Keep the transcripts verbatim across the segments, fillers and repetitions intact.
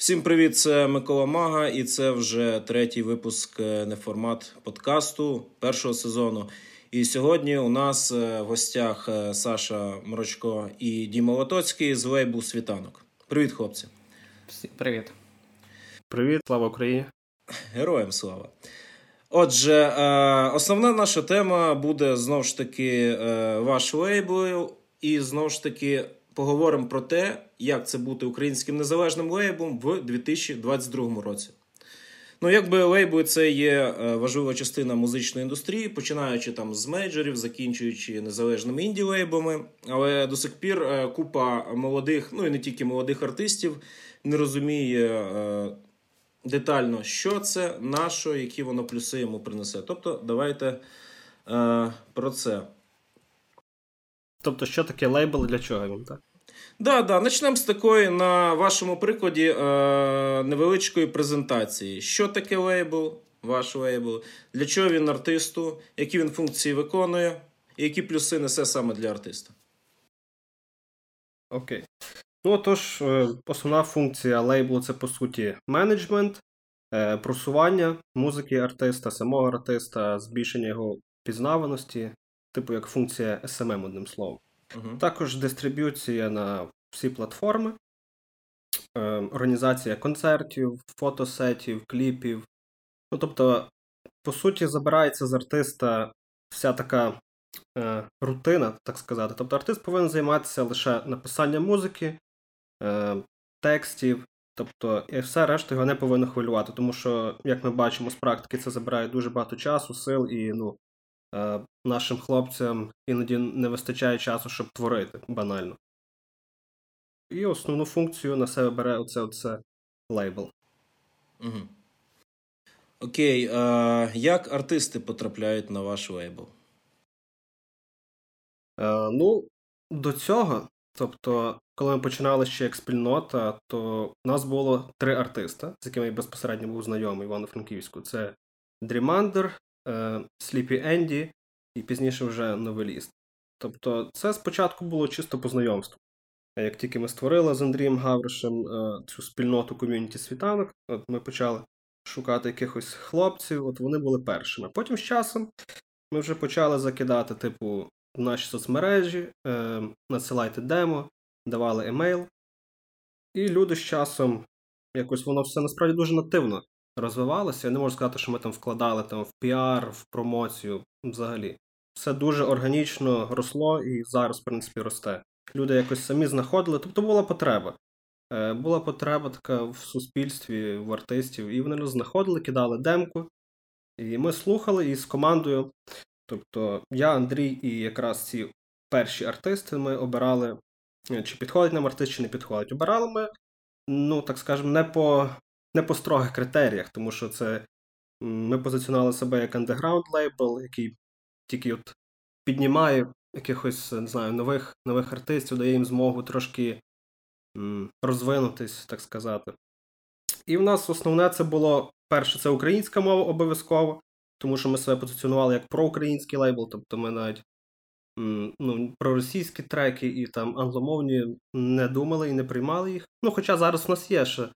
Всім привіт, це Микола Мага, і це вже третій випуск «Неформат» подкасту першого сезону. І сьогодні у нас в гостях Саша Морочко і Діма Лотоцький з лейблу «Світанок». Привіт, хлопці. Привіт. Привіт, слава Україні. Героям слава. Отже, основна наша тема буде, знову ж таки, ваш лейбл, і, знову ж таки, поговоримо про те, як це бути українським незалежним лейблом в дві тисячі двадцять другому році. Ну, якби лейбли – це є важлива частина музичної індустрії, починаючи там з мейджорів, закінчуючи незалежними інді-лейблами. Але до сих пір купа молодих, ну і не тільки молодих артистів, не розуміє детально, що це, на що, які воно плюси йому принесе. Тобто, давайте про це. Тобто, що таке лейбл, для чого він, так? Да, да. Почнемо з такої, на вашому прикладі, невеличкої презентації. Що таке лейбл, ваш лейбл, для чого він артисту, які він функції виконує, і які плюси несе саме для артиста? Окей. Ну, отож, основна функція лейблу – це, по суті, менеджмент, просування музики артиста, самого артиста, збільшення його пізнаваності, типу як функція ес ем ем, одним словом. Uh-huh. Також дистриб'юція на всі платформи, е, організація концертів, фотосетів, кліпів. Ну, тобто, по суті, забирається з артиста вся така е, рутина, так сказати. Тобто артист повинен займатися лише написанням музики, е, текстів, тобто, і все решта його не повинно хвилювати. Тому що, як ми бачимо з практики, це забирає дуже багато часу, сил і, ну, нашим хлопцям іноді не вистачає часу, щоб творити, банально. І основну функцію на себе бере оце, оце лейбл. Угу. Окей, а як артисти потрапляють на ваш лейбл? Е, ну, до цього, тобто, коли ми починали ще як спільнота, то у нас було три артиста, з якими я безпосередньо був знайомий в Івано-Франківську. Це Dreamander, Sleepy Andy і пізніше вже Новеліст. Тобто це спочатку було чисто по знайомству. Як тільки ми створили з Андрієм Гавришем цю спільноту ком'юніті «Світанок», от ми почали шукати якихось хлопців, от вони були першими. Потім з часом ми вже почали закидати, типу, в наші соцмережі, е, надсилайте демо, давали емейл. І люди з часом, якось воно все насправді дуже нативно розвивалося. Я не можу сказати, що ми там вкладали там, в піар, в промоцію, взагалі. Все дуже органічно росло і зараз, в принципі, росте. Люди якось самі знаходили, тобто була потреба. Е, була потреба така в суспільстві, в артистів, і вони знаходили, кидали демку, і ми слухали, і з командою, тобто я, Андрій і якраз ці перші артисти, ми обирали, чи підходить нам артист, чи не підходить. Обирали ми, ну, так скажемо, не по... Не по строгих критеріях, тому що це ми позиціонували себе як андеграунд лейбл, який тільки от піднімає якихось, не знаю, нових, нових артистів, дає їм змогу трошки м, розвинутись, так сказати. І в нас основне це було, перше, це українська мова обов'язково, тому що ми себе позиціонували як проукраїнський лейбл, тобто ми навіть м, ну, проросійські треки і там англомовні не думали і не приймали їх. Ну, хоча зараз в нас є ще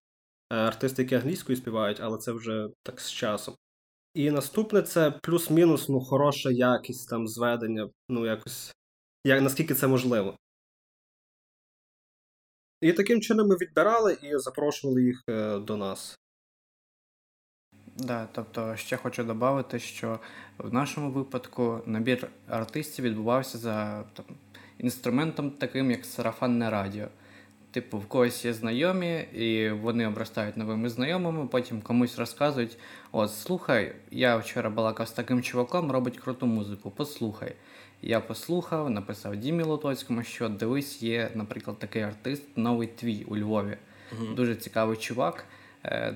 артисти, які англійською співають, але це вже так з часом. І наступне це плюс-мінус, ну, хороша якість там зведення, ну, якось, як, наскільки це можливо. І таким чином ми відбирали і запрошували їх е, до нас. Да, тобто ще хочу додати, що в нашому випадку набір артистів відбувався за там, інструментом таким, як сарафанне радіо. Типу, в когось є знайомі, і вони обростають новими знайомими, потім комусь розказують, от, слухай, я вчора балакав з таким чуваком, робить круту музику, послухай. Я послухав, написав Дімі Лотоцькому, що дивись, є, наприклад, такий артист «Новий твій» у Львові. Угу. Дуже цікавий чувак,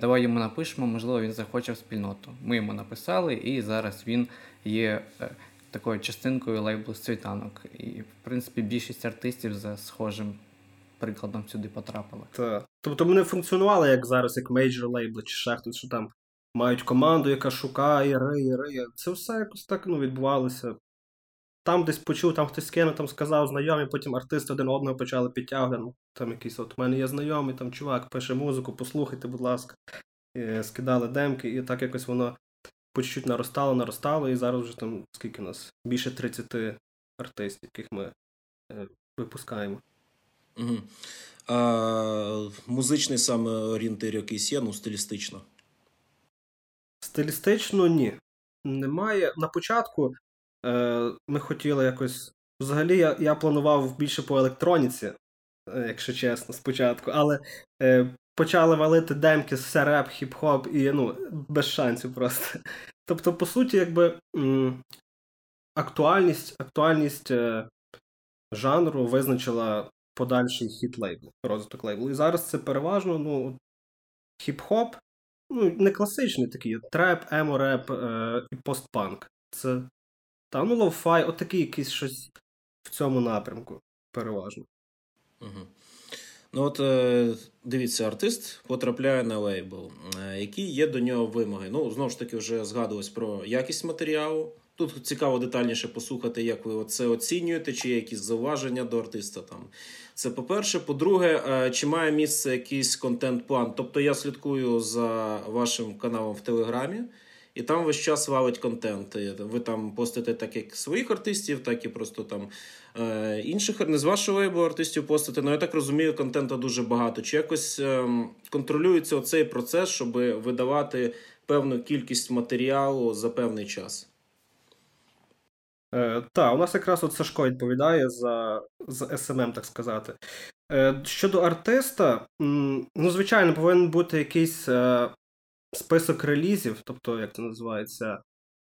давай йому напишемо, можливо, він захоче в спільноту. Ми йому написали, і зараз він є такою частинкою лейблу «Світанок». І, в принципі, більшість артистів за схожим прикладом сюди потрапили. Так. Тобто вони функціонували як зараз, як мейджор-лейбли чи ще хтось, що там мають команду, яка шукає, риє, риє. Це все якось так, ну, відбувалося там десь почув, там хтось кинув, там сказав знайомі, потім артисти один одного почали підтягувати. Ну, там якийсь от, у мене є знайомий, там чувак пише музику, послухайте, будь ласка. І скидали демки, і так якось воно по чуть-чуть наростало, наростало, і зараз вже там, скільки нас, більше тридцяти артистів, яких ми е, випускаємо. Угу. А музичний саме орієнтир якийсь є, ну, стилістично? Стилістично ні. Немає. На початку е, ми хотіли якось... Взагалі я, я планував більше по електроніці, е, якщо чесно, спочатку, але... Е, Почали валити демки, все реп, хіп-хоп і, ну, без шансів просто. Тобто, по суті, якби актуальність, актуальність е, жанру визначила подальший хіт лейбл, розвиток лейблу. І зараз це переважно, ну, хіп-хоп, ну, не класичний такий, треп, емо-реп е, і постпанк. Це, там, ну, лоу-фай, отакий якийсь щось в цьому напрямку, переважно. Угу. Ну от, дивіться, артист потрапляє на лейбл. Які є до нього вимоги? Ну, знову ж таки, вже згадувалось про якість матеріалу. Тут цікаво детальніше послухати, як ви це оцінюєте, чи є якісь зауваження до артиста там. Це по-перше. По-друге, чи має місце якийсь контент-план? Тобто я слідкую за вашим каналом в Телеграмі, і там весь час валить контент. Ви там постите так як своїх артистів, так і просто там е, інших, не з вашого лейблу артистів постите. Ну, я так розумію, контенту дуже багато. Чи якось е, контролюється оцей процес, щоб видавати певну кількість матеріалу за певний час? Е, так, у нас якраз от Сашко відповідає за, за ес ем ем, так сказати. Е, щодо артиста, м, ну, звичайно, повинен бути якийсь... Е, список релізів, тобто, як це називається,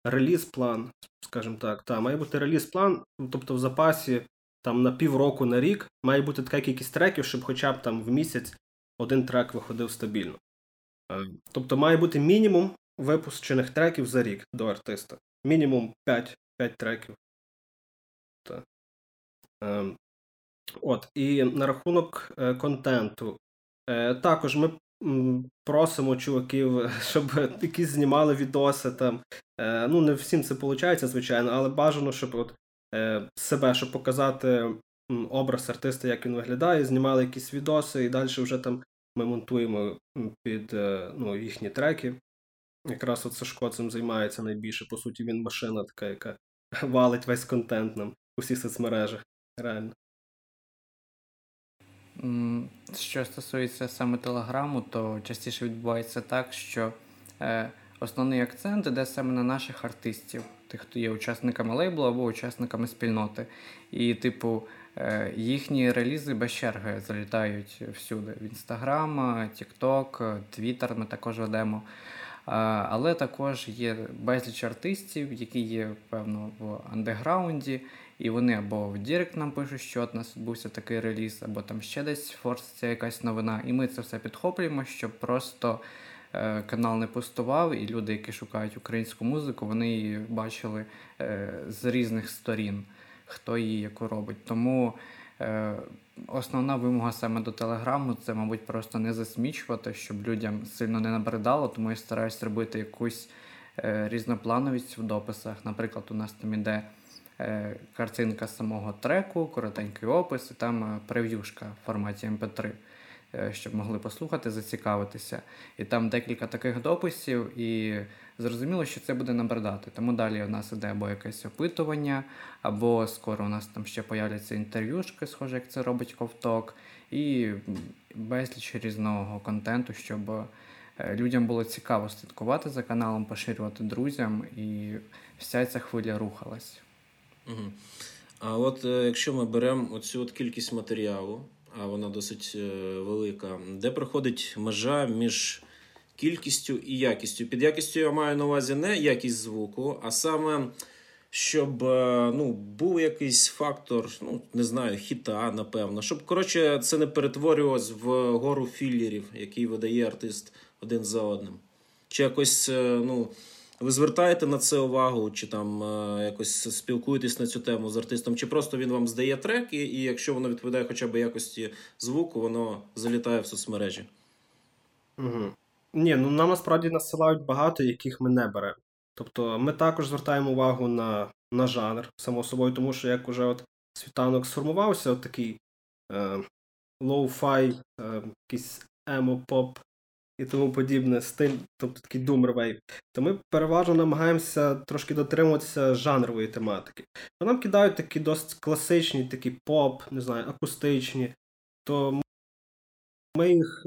реліз-план, скажімо так. Та, має бути реліз-план, тобто в запасі там, на півроку, на рік, має бути така кількість треків, щоб хоча б там в місяць один трек виходив стабільно. Тобто має бути мінімум випущених треків за рік до артиста. Мінімум п'ять, п'ять треків. Та. От, і на рахунок контенту. Також ми просимо чуваків, щоб якісь знімали відоси там. Е, ну, не всім це виходить, звичайно, але бажано, щоб от, е, себе, щоб показати образ артиста, як він виглядає, знімали якісь відоси, і далі вже там ми монтуємо під е, ну, їхні треки. Якраз от Сашко цим займається найбільше. По суті, він машина така, яка валить весь контент нам у всіх соцмережах. Реально. Що стосується саме Телеграму, то частіше відбувається так, що е, основний акцент іде саме на наших артистів, тих, хто є учасниками лейблу або учасниками спільноти. І, типу, е, їхні релізи без черги залітають всюди. В Інстаграм, Тікток, Твіттер ми також ведемо. Е, але також є безліч артистів, які є, певно, в андеграунді. І вони або в Дірект нам пишуть, що от нас відбувся такий реліз, або там ще десь форситься якась новина. І ми це все підхоплюємо, щоб просто е, канал не пустував, і люди, які шукають українську музику, вони її бачили е, з різних сторін, хто її яку робить. Тому е, основна вимога саме до Телеграму – це, мабуть, просто не засмічувати, щоб людям сильно не набридало, тому я стараюсь робити якусь е, різноплановість в дописах. Наприклад, у нас там іде картинка самого треку, коротенький опис і там прев'юшка в форматі ем пі три, щоб могли послухати, зацікавитися. І там декілька таких дописів, і зрозуміло, що це буде набридати. Тому далі у нас іде або якесь опитування, або скоро у нас там ще появляться інтерв'юшки, схоже, як це робить Ковток, і безліч різного контенту, щоб людям було цікаво слідкувати за каналом, поширювати друзям, і вся ця хвиля рухалась. Угу. А от якщо ми беремо оцю от кількість матеріалу, а вона досить велика, де проходить межа між кількістю і якістю? Під якістю я маю на увазі не якість звуку, а саме, щоб ну, був якийсь фактор, ну, не знаю, хіта, напевно. Щоб, коротше, це не перетворювалось в гору філерів, який видає артист один за одним. Чи якось, ну... Ви звертаєте на це увагу, чи там е, якось спілкуєтесь на цю тему з артистом, чи просто він вам здає трек, і, і якщо воно відповідає хоча б якості звуку, воно залітає в соцмережі? Угу. Ні, ну нам насправді насилають багато, яких ми не беремо. Тобто ми також звертаємо увагу на на жанр, само собою, тому що як уже от Світанок сформувався, от такий е, лоу-фай, е, якийсь емо-поп і тому подібне стиль, тобто такий думер-вейв, то ми переважно намагаємося трошки дотримуватися жанрової тематики. То нам кидають такі досить класичні, такі поп, не знаю, акустичні, то ми їх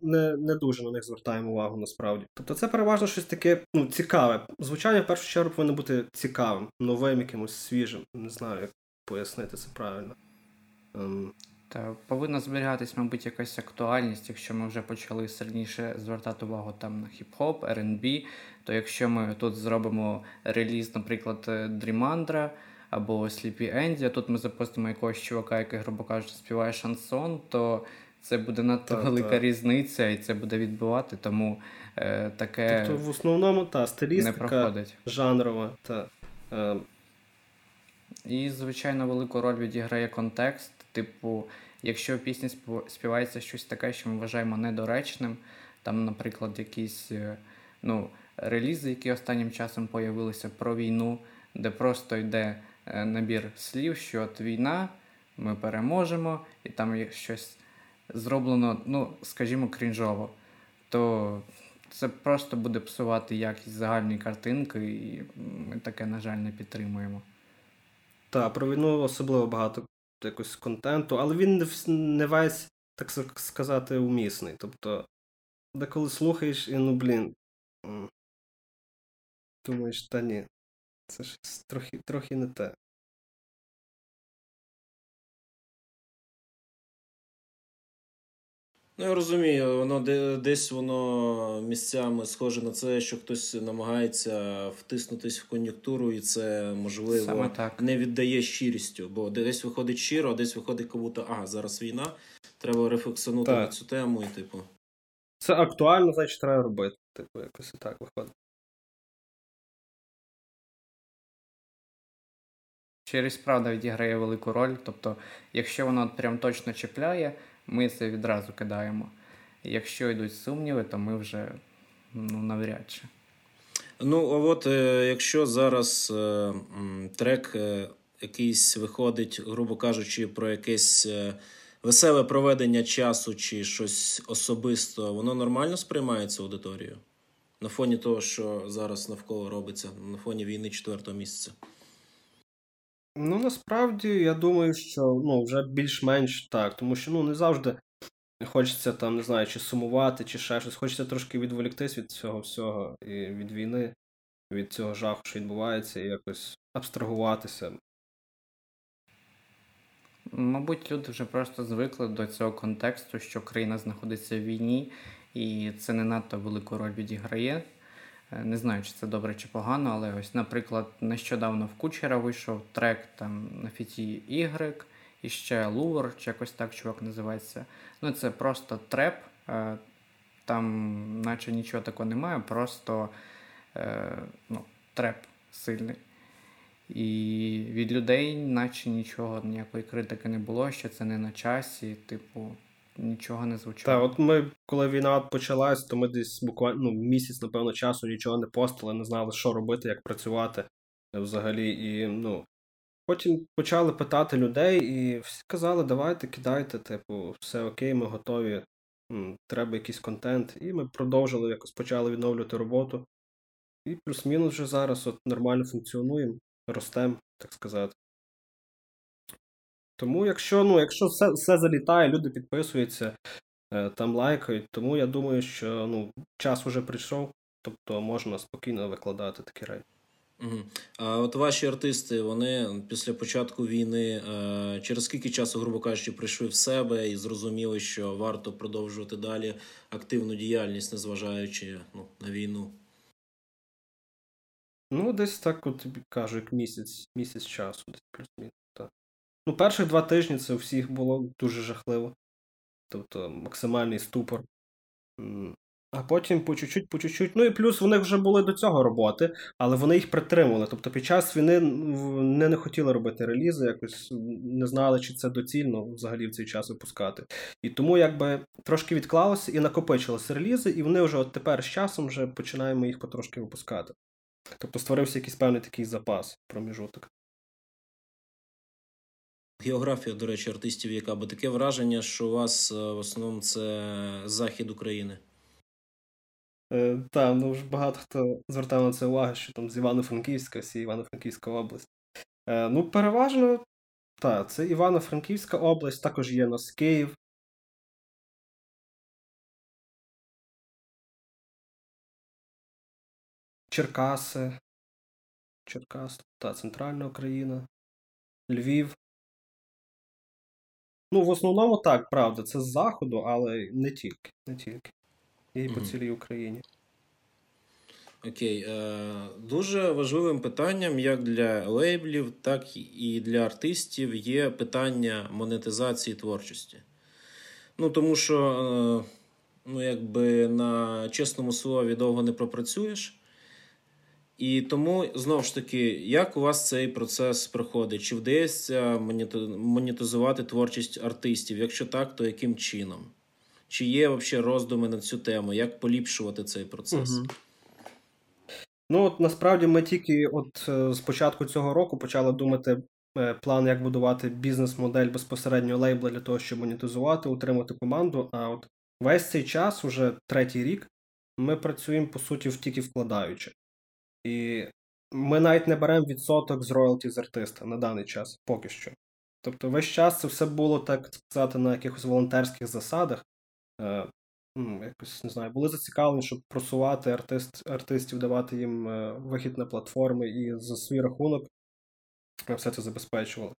не, не дуже на них звертаємо увагу, насправді. Тобто це переважно щось таке, ну, цікаве. Звучання, в першу чергу, повинно бути цікавим, новим, якимось свіжим. Не знаю, як пояснити це правильно. Um. Та повинна зберігатись, мабуть, якась актуальність, якщо ми вже почали сильніше звертати увагу там на хіп-хоп, ер енд бі, то якщо ми тут зробимо реліз, наприклад, Dreamander або Sleepy Andy, а тут ми запустимо якогось чувака, який, грубо кажучи, співає шансон, то це буде надто та, велика та. різниця, і це буде відбивати, тому е, таке. Тобто в основному та стилістика жанрова. Та, е... І, звичайно, велику роль відіграє контекст. Типу, якщо в пісні співається щось таке, що ми вважаємо недоречним, там, наприклад, якісь ну, релізи, які останнім часом появилися про війну, де просто йде набір слів, що от війна, ми переможемо, і там є щось зроблено, ну, скажімо, крінжово, то це просто буде псувати якість загальної картинки, і ми таке, на жаль, не підтримуємо. Так, про війну особливо багато якось контенту, але він не весь, так сказати, умісний. Тобто, деколи слухаєш і, ну, блін, думаєш, та ні, це ж трохи, трохи не те. Ну, я розумію, воно десь воно місцями схоже на це, що хтось намагається втиснутись в кон'юнктуру, і це, можливо, не віддає щирістю. Бо десь виходить щиро, а десь виходить, як будто, ага, зараз війна, треба рефлексонути на цю тему, і типу. Це актуально, значить, треба робити. Типу, якось і так виходить. Щирість, правда, відіграє велику роль. Тобто, якщо вона прям точно чіпляє, ми це відразу кидаємо. Якщо йдуть сумніви, то ми вже, ну, навряд чи. Ну, а от якщо зараз трек якийсь виходить, грубо кажучи, про якесь веселе проведення часу чи щось особисте, воно нормально сприймається аудиторією? На фоні того, що зараз навколо робиться, на фоні війни четвертого місяця? Ну, насправді, я думаю, що, ну, вже більш-менш так, тому що, ну, не завжди хочеться там, не знаю, чи сумувати, чи ще щось, хочеться трошки відволіктись від цього всього, і від війни, від цього жаху, що відбувається, і якось абстрагуватися. Мабуть, люди вже просто звикли до цього контексту, що країна знаходиться в війні, і це не надто велику роль відіграє. Не знаю, чи це добре, чи погано, але ось, наприклад, нещодавно в Кучера вийшов трек там на фіті «Ігрик», і ще «Лувр», чи якось так чувак називається. Ну, це просто треп, там наче нічого такого немає, просто ну, треп сильний. І від людей наче нічого, ніякої критики не було, що це не на часі, типу... Нічого не звучало. Так, от ми, коли війна почалась, то ми десь буквально ну, місяць, напевно, часу нічого не постили, не знали, що робити, як працювати взагалі. І, ну, потім почали питати людей, і всі казали, давайте, кидайте, типу, все окей, ми готові, треба якийсь контент. І ми продовжили, якось почали відновлювати роботу. І плюс-мінус вже зараз от нормально функціонуємо, ростемо, так сказати. Тому якщо, ну, якщо все, все залітає, люди підписуються, там лайкають, тому я думаю, що ну, час уже прийшов, тобто можна спокійно викладати такі речі. Угу. А от ваші артисти, вони після початку війни через скільки часу, грубо кажучи, прийшли в себе і зрозуміли, що варто продовжувати далі активну діяльність, незважаючи ну, на війну? Ну, десь так, от кажу, як місяць, місяць часу, десь плюс-мінус. Ну, перших два тижні це у всіх було дуже жахливо. Тобто, максимальний ступор. А потім по чуть-чуть, по чуть-чуть. Ну і плюс вони вже були до цього роботи, але вони їх притримували. Тобто, під час війни вони не хотіли робити релізи, якось не знали, чи це доцільно взагалі в цей час випускати. І тому, якби, трошки відклалося і накопичилися релізи, і вони вже от тепер з часом вже починаємо їх потрошки випускати. Тобто створився якийсь певний такий запас, проміжуток. Географія, до речі, артистів яка? Бо таке враження, що у вас в основному це захід України. Е, так, ну вже багато хто звертав на це увагу, що там з Івано-Франківська, всі Івано-Франківська область. Е, ну, переважно, так, це Івано-Франківська область, також є нас Київ. Черкаси, Черкас, та центральна Україна, Львів. Ну, в основному так, правда, це з Заходу, але не тільки, не тільки. І по цілій Україні. Окей. Дуже важливим питанням як для лейблів, так і для артистів є питання монетизації творчості. Ну, тому що, ну, якби на чесному слові довго не пропрацюєш. І тому, знову ж таки, як у вас цей процес проходить? Чи вдається монетизувати творчість артистів? Якщо так, то яким чином? Чи є взагалі роздуми на цю тему? Як поліпшувати цей процес? Угу. Ну, от насправді ми тільки от з початку цього року почали думати план, як будувати бізнес-модель безпосередньо лейбла для того, щоб монетизувати, утримати команду. А от весь цей час, уже третій рік, ми працюємо, по суті, тільки вкладаючи. І ми навіть не беремо відсоток з роялті з артиста на даний час, поки що. Тобто весь час це все було, так сказати, на якихось волонтерських засадах. Е, якось, не знаю, були зацікавлені, щоб просувати артист, артистів, давати їм вихід на платформи і за свій рахунок все це забезпечували.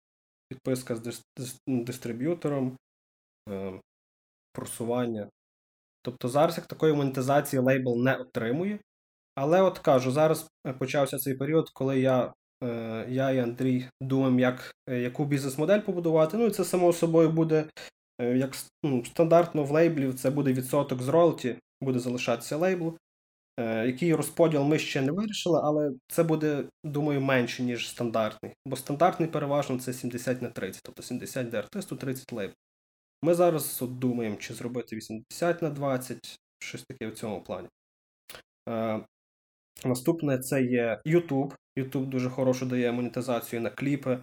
Підписка з дис- дистриб'ютором, е, просування. Тобто зараз як такої монетизації лейбл не отримує. Але от кажу, зараз почався цей період, коли я, е, я і Андрій думаємо, як, е, яку бізнес-модель побудувати. Ну і це само собою буде, е, як ну, стандартно в лейблів, це буде відсоток з роялті, буде залишатися лейблу. Е, який розподіл ми ще не вирішили, але це буде, думаю, менше, ніж стандартний. Бо стандартний переважно це сімдесят на тридцять, тобто сімдесят для артисту, тридцять лейбл. Ми зараз от думаємо, чи зробити вісімдесят на двадцять, щось таке в цьому плані. Е, Наступне це є YouTube. YouTube дуже хорошо дає монетизацію на кліпи.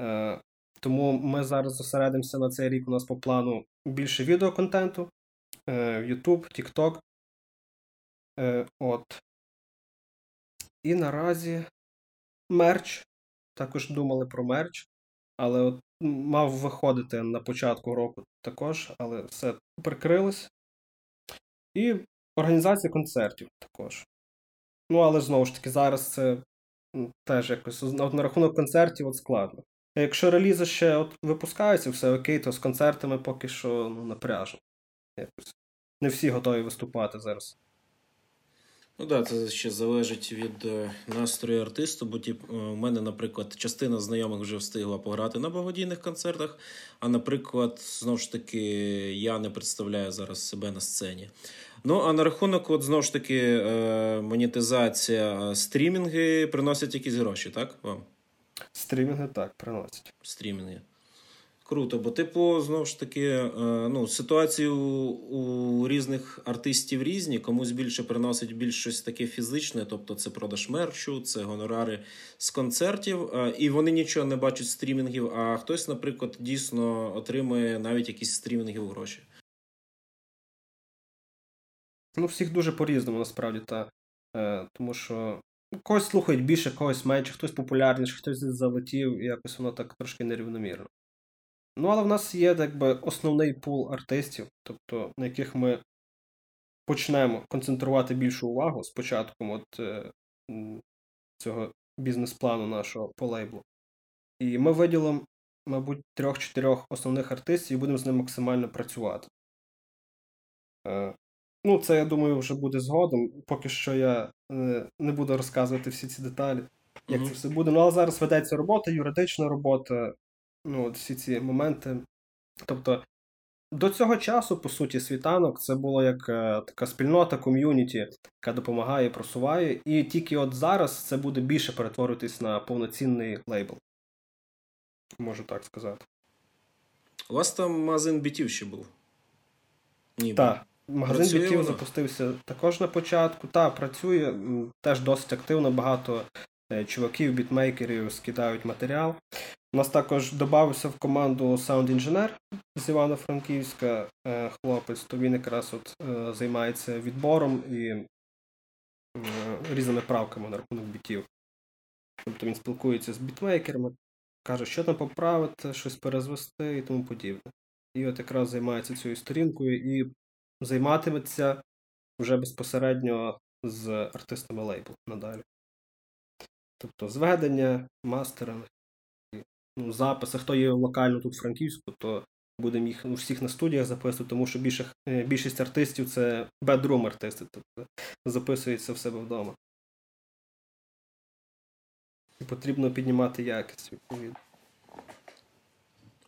Е, тому ми зараз зосередимося на цей рік. У нас по плану більше відеоконтенту. Е, YouTube, TikTok. Е, от. І наразі мерч. Також думали про мерч. Але от мав виходити на початку року також, але все прикрилось. І організація концертів також. Ну, але, знову ж таки, зараз це теж якось от, на рахунок концертів от складно. А якщо релізи ще от, випускаються, все окей, то з концертами поки що ну, напряжно. Якось. Не всі готові виступати зараз. Ну так, да, це ще залежить від настрою артиста, бо тип, у мене, наприклад, частина знайомих вже встигла пограти на благодійних концертах, а, наприклад, знову ж таки, я не представляю зараз себе на сцені. Ну, а на рахунок, от, знову ж таки, монетизація, стрімінги приносять якісь гроші, так, вам? Стрімінги, так, приносять. Стрімінги. Круто, бо, типу, знову ж таки, ну, ситуації у, у різних артистів різні, комусь більше приносить більш щось таке фізичне, тобто це продаж мерчу, це гонорари з концертів, і вони нічого не бачать стрімінгів, а хтось, наприклад, дійсно отримує навіть якісь стрімінги в гроші. Ну, всіх дуже по-різному, насправді, та, е, тому що когось слухають більше, когось менше, хтось популярніший, хтось залетів, і якось воно так трошки нерівномірно. Ну, але в нас є, так би, основний пул артистів, тобто, на яких ми почнемо концентрувати більшу увагу з початком от, е, цього бізнес-плану нашого по лейблу. І ми виділимо, мабуть, трьох-чотирьох основних артистів і будемо з ними максимально працювати. Е, Ну, це, я думаю, вже буде згодом. Поки що я е, не буду розказувати всі ці деталі, як mm-hmm. це все буде. Ну, але зараз ведеться робота, юридична робота, ну, от всі ці моменти. Тобто, до цього часу, по суті, Світанок, це було як е, така спільнота, ком'юніті, яка допомагає, просуває. І тільки от зараз це буде більше перетворюватись на повноцінний лейбл. Можу так сказати. У вас там магазин бітів ще був? Ні. Так. Магазин працює бітів воно. Запустився також на початку. Та, працює теж досить активно, багато чуваків, бітмейкерів скидають матеріал. У нас також додався в команду саунд-інженер з Івано-Франківська, хлопець, то він якраз от займається відбором і різними правками на рахунок бітів. Тобто він спілкується з бітмейкерами, каже, що там поправити, щось перезвести і тому подібне. І от якраз займається цією сторінкою і займатиметься вже безпосередньо з артистами лейбл надалі. Тобто зведення, мастеринг, ну, записи. Хто є локально тут в Франківську, то будемо їх у ну, всіх на студіях записувати, тому що більше, більшість артистів це бедрум артисти, тобто записується в себе вдома. І потрібно піднімати якість, відповідно.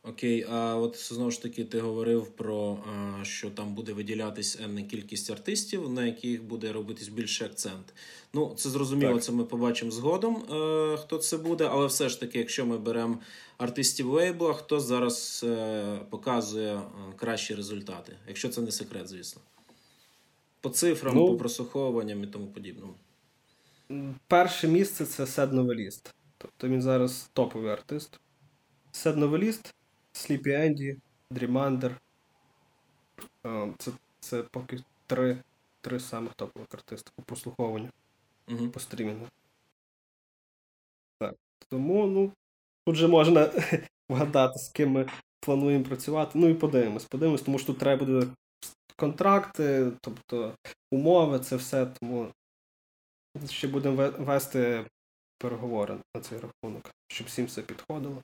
Окей, а от знову ж таки ти говорив про, що там буде виділятись енна кількість артистів, на яких буде робитись більший акцент. Ну, це зрозуміло, так. Це ми побачимо згодом, хто це буде, але все ж таки, якщо ми беремо артистів лейбла, хто зараз показує кращі результати, якщо це не секрет, звісно. По цифрам, ну, по прослуховуванням і тому подібному. Перше місце – це Садновеліст. Тобто він зараз топовий артист. Садновеліст, Sleepy Andy, Dreamander. Це, це поки три, три самих топових артисти по прослуховуванню, uh-huh. по стрімінгу. Так, тому, ну, тут же можна вгадати, з ким ми плануємо працювати. Ну і подивимось, подивимось, тому що тут треба буде контракти, тобто умови, це все, тому ще будемо вести переговори на цей рахунок, щоб всім все підходило.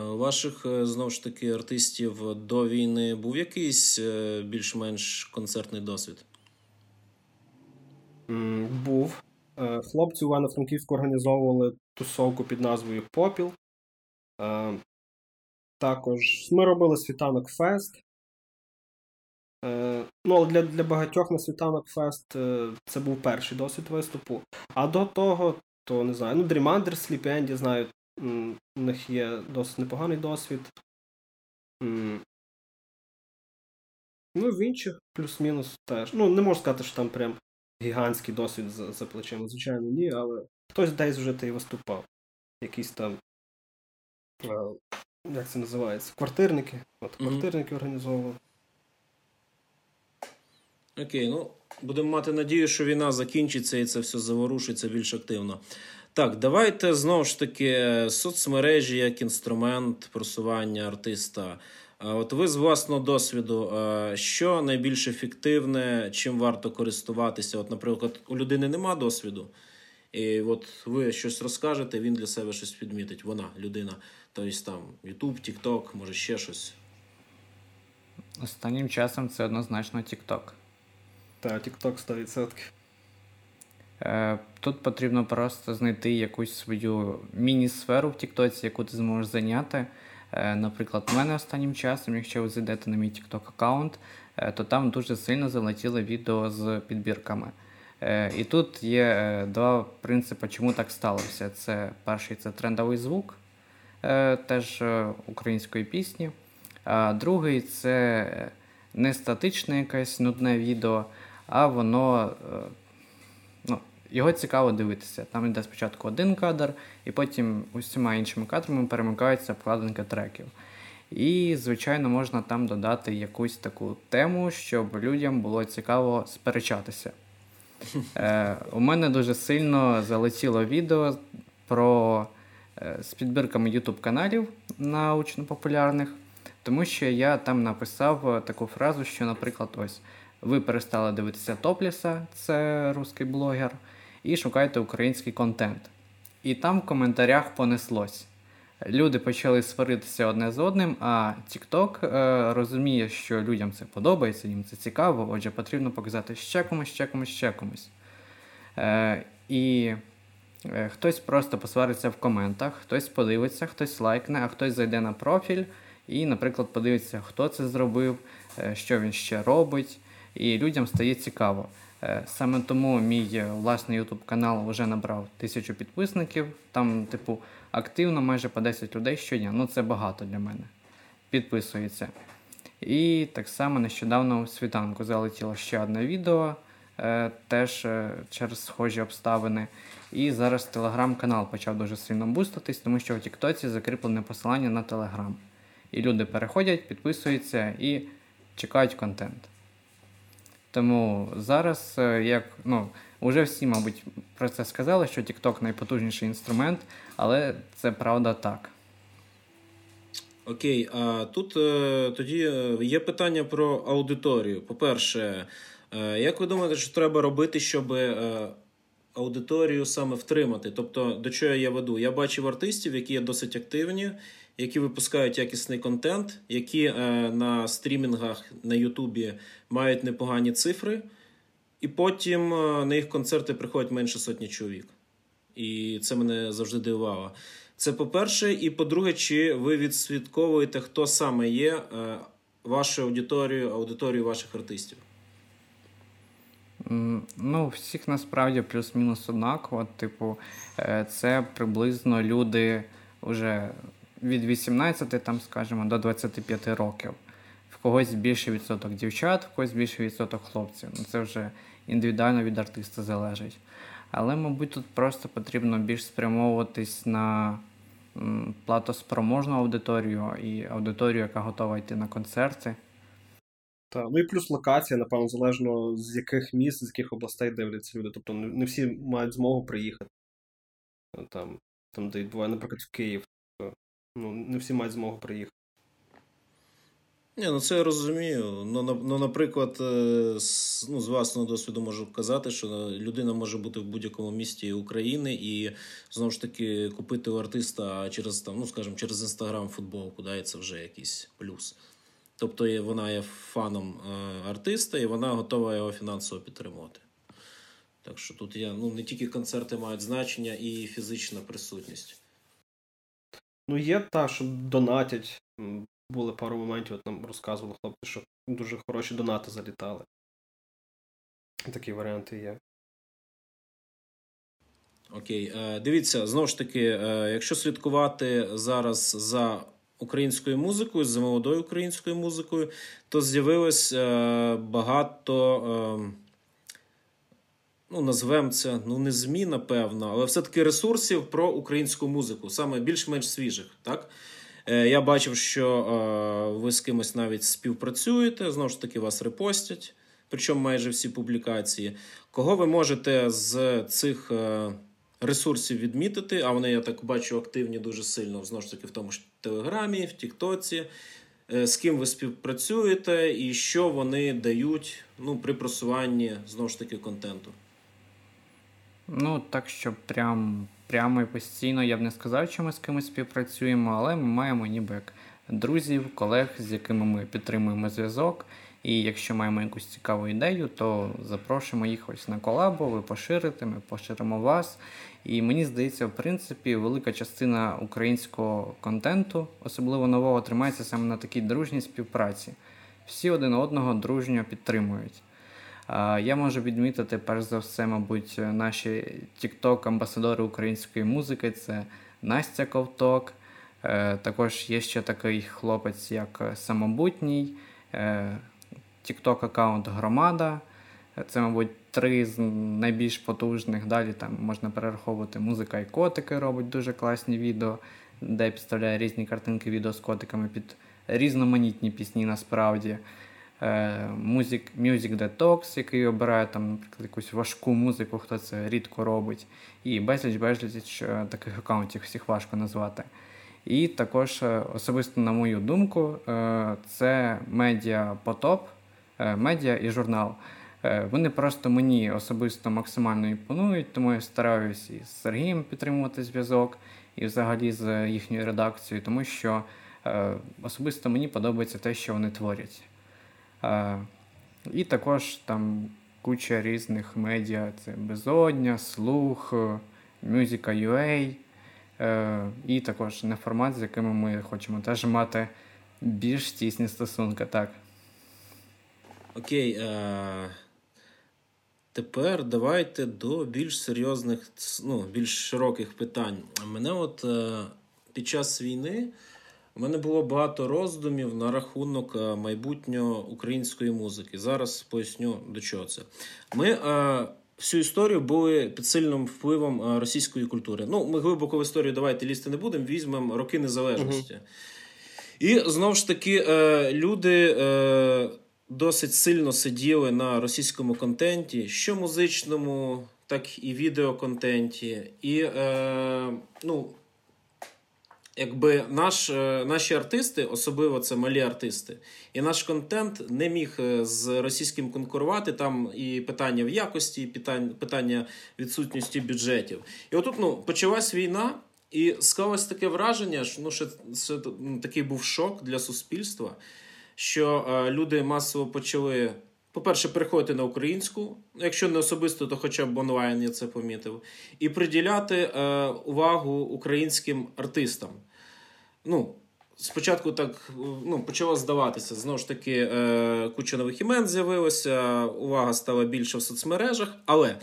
Ваших, знову ж таки, артистів до війни був якийсь більш-менш концертний досвід? Mm, був. Хлопці у Івано-Франківську організовували тусовку під назвою «Попіл». Також ми робили «Світанок фест». Ну, але для, для багатьох на «Світанок фест» це був перший досвід виступу. А до того, то не знаю, ну, Dreamander, Sleepy Andy, знаю, у них є досить непоганий досвід. Ну, в інших плюс-мінус теж. Ну, не можу сказати, що там прям гігантський досвід за, за плечима. Звичайно, ні, але хтось десь вже та й виступав. Якісь там, як це називається, квартирники. От, квартирники mm-hmm. організовували. Окей, ну, будемо мати надію, що війна закінчиться і це все заворушиться більш активно. Так, давайте, знову ж таки, соцмережі як інструмент просування артиста. От ви з власного досвіду, що найбільш ефективне, чим варто користуватися? От, наприклад, у людини нема досвіду, і от ви щось розкажете, він для себе щось підмітить. Вона, людина, тобто там YouTube, TikTok, може ще щось. Останнім часом це однозначно TikTok. Так, TikTok сто відсотків. Тут потрібно просто знайти якусь свою міні-сферу в Тіктоці, яку ти зможеш зайняти. Наприклад, в мене останнім часом, якщо ви зайдете на мій Тікток-аккаунт, то там дуже сильно залетіли відео з підбірками. І тут є два принципи, чому так сталося. Це перший – це трендовий звук, теж української пісні. А другий – це не статичне якесь нудне відео, а воно... Його цікаво дивитися. Там йде спочатку один кадр, і потім усіма іншими кадрами перемикаються вкладинки треків. І, звичайно, можна там додати якусь таку тему, щоб людям було цікаво сперечатися. Е, у мене дуже сильно залетіло відео про, е, з підбірками YouTube-каналів научно-популярних, тому що я там написав таку фразу, що, наприклад, ось «Ви перестали дивитися Топліса, це русський блогер, і шукайте український контент». І там в коментарях понеслось. Люди почали сваритися одне з одним, а TikTok е, розуміє, що людям це подобається, їм це цікаво, отже, потрібно показати ще комусь, ще комусь, ще комусь. Е, і е, хтось просто посвариться в коментах, хтось подивиться, хтось лайкне, а хтось зайде на профіль і, наприклад, подивиться, хто це зробив, е, що він ще робить, і людям стає цікаво. Саме тому мій власний YouTube-канал вже набрав тисячу підписників. Там, типу, активно майже по десять людей щодня. Ну, це багато для мене. Підписується. І так само нещодавно у Світанку залетіло ще одне відео, е, теж е, через схожі обставини. І зараз Телеграм-канал почав дуже сильно буститись, тому що в Тіктоці закріплене посилання на Телеграм. І люди переходять, підписуються і чекають контент. Тому зараз, е, як, ну, уже всі, мабуть, про це сказали, що TikTok найпотужніший інструмент, але це правда так. Окей, а тут тоді є питання про аудиторію. По-перше, як ви думаєте, що треба робити, щоб аудиторію саме втримати? Тобто, до чого я веду? Я бачив артистів, які є досить активні, які випускають якісний контент, які на стрімінгах, на Ютубі мають непогані цифри, і потім на їх концерти приходять менше сотні чоловік. І це мене завжди дивувало. Це по-перше. І по-друге, чи ви відслідковуєте, хто саме є е, вашою аудиторією, аудиторією ваших артистів? Ну, всіх насправді плюс-мінус однаково. Типу, е, це приблизно люди вже від вісімнадцяти, там, скажімо, до двадцяти п'яти років. В когось більший відсоток дівчат, в когось більший відсоток хлопців. Ну, це вже індивідуально від артиста залежить. Але, мабуть, тут просто потрібно більш спрямовуватись на платоспроможну аудиторію і аудиторію, яка готова йти на концерти. Так, ну і плюс локація, напевно, залежно з яких міст, з яких областей дивляться люди. Тобто не всі мають змогу приїхати. Там, там де буває, наприклад, в Київ. Ну, не всі мають змогу приїхати. Ні, ну це я розумію. Ну, ну наприклад, ну, з власного досвіду можу казати, що людина може бути в будь-якому місті України і, знову ж таки, купити у артиста через, там, ну, скажімо, через Instagram футболку, да, і це вже якийсь плюс. Тобто вона є фаном артиста і вона готова його фінансово підтримувати. Так що тут я, ну, не тільки концерти мають значення, і фізична присутність. Ну є та, що донатять. Були пару моментів, от нам розказували хлопці, що дуже хороші донати залітали. Такі варіанти є. Окей. Дивіться, знову ж таки, якщо слідкувати зараз за українською музикою, за молодою українською музикою, то з'явилось багато... Ну, назвемо це, ну, не ЗМІ, напевно, але все-таки ресурсів про українську музику. Саме більш-менш свіжих, так? Я бачив, що е, ви з кимось навіть співпрацюєте, знову ж таки вас репостять, причому майже всі публікації. Кого ви можете з цих е, ресурсів відмітити, а вони, я так бачу, активні дуже сильно, знову ж таки, в тому ж Телеграмі, в Тіктоці, е, з ким ви співпрацюєте і що вони дають, ну, при просуванні, знову ж таки, контенту? Ну, так, що прям... Прямо і постійно я б не сказав, що ми з кимось співпрацюємо, але ми маємо ніби як друзів, колег, з якими ми підтримуємо зв'язок. І якщо маємо якусь цікаву ідею, то запрошуємо їх ось на колабу, ви поширите, ми поширимо вас. І мені здається, в принципі, велика частина українського контенту, особливо нового, тримається саме на такій дружній співпраці. Всі один одного дружньо підтримують. Я можу відмітити, перш за все, мабуть, наші тік-ток-амбасадори української музики. Це Настя Ковток, також є ще такий хлопець, як Самобутній, тік-ток-аккаунт Громада. Це, мабуть, три з найбільш потужних. Далі там можна перераховувати «Музика і котики» робить дуже класні відео, де підставляє різні картинки відео з котиками під різноманітні пісні насправді. Music Детокс, який обирає там якусь важку музику, хто це рідко робить. І безліч-безліч таких аккаунтів, всіх важко назвати. І також, особисто на мою думку, це медіа потоп, медіа і журнал. Вони просто мені особисто максимально імпонують, тому я стараюсь і з Сергієм підтримувати зв'язок, і взагалі з їхньою редакцією, тому що особисто мені подобається те, що вони творять. Uh, і також там куча різних медіа, це Безодня, Слух, Music.ua, uh, і також Неформат, з якими ми хочемо теж мати більш тісні стосунки, так. Окей, okay, uh, тепер давайте до більш серйозних, ну, більш широких питань. Мене от uh, під час війни У мене було багато роздумів на рахунок майбутнього української музики. Зараз поясню, до чого це. Ми а, всю історію були під сильним впливом російської культури. Ну, ми глибоко в історію давайте лізти не будемо, візьмемо роки незалежності. Uh-huh. І, знову ж таки, люди досить сильно сиділи на російському контенті, що музичному, так і відеоконтенті. І, ну... Якби наш, наші артисти, особливо це малі артисти, і наш контент не міг з російським конкурувати, там і питання в якості, і питання, питання відсутності бюджетів. І отут ну, почалась війна, і склалось таке враження, що ну, ще, це такий був шок для суспільства, що е, люди масово почали, по-перше, переходити на українську, якщо не особисто, то хоча б онлайн я це помітив, і приділяти е, увагу українським артистам. Ну, спочатку так ну, почало здаватися. Знову ж таки, е, куча нових імен з'явилося, увага стала більше в соцмережах, але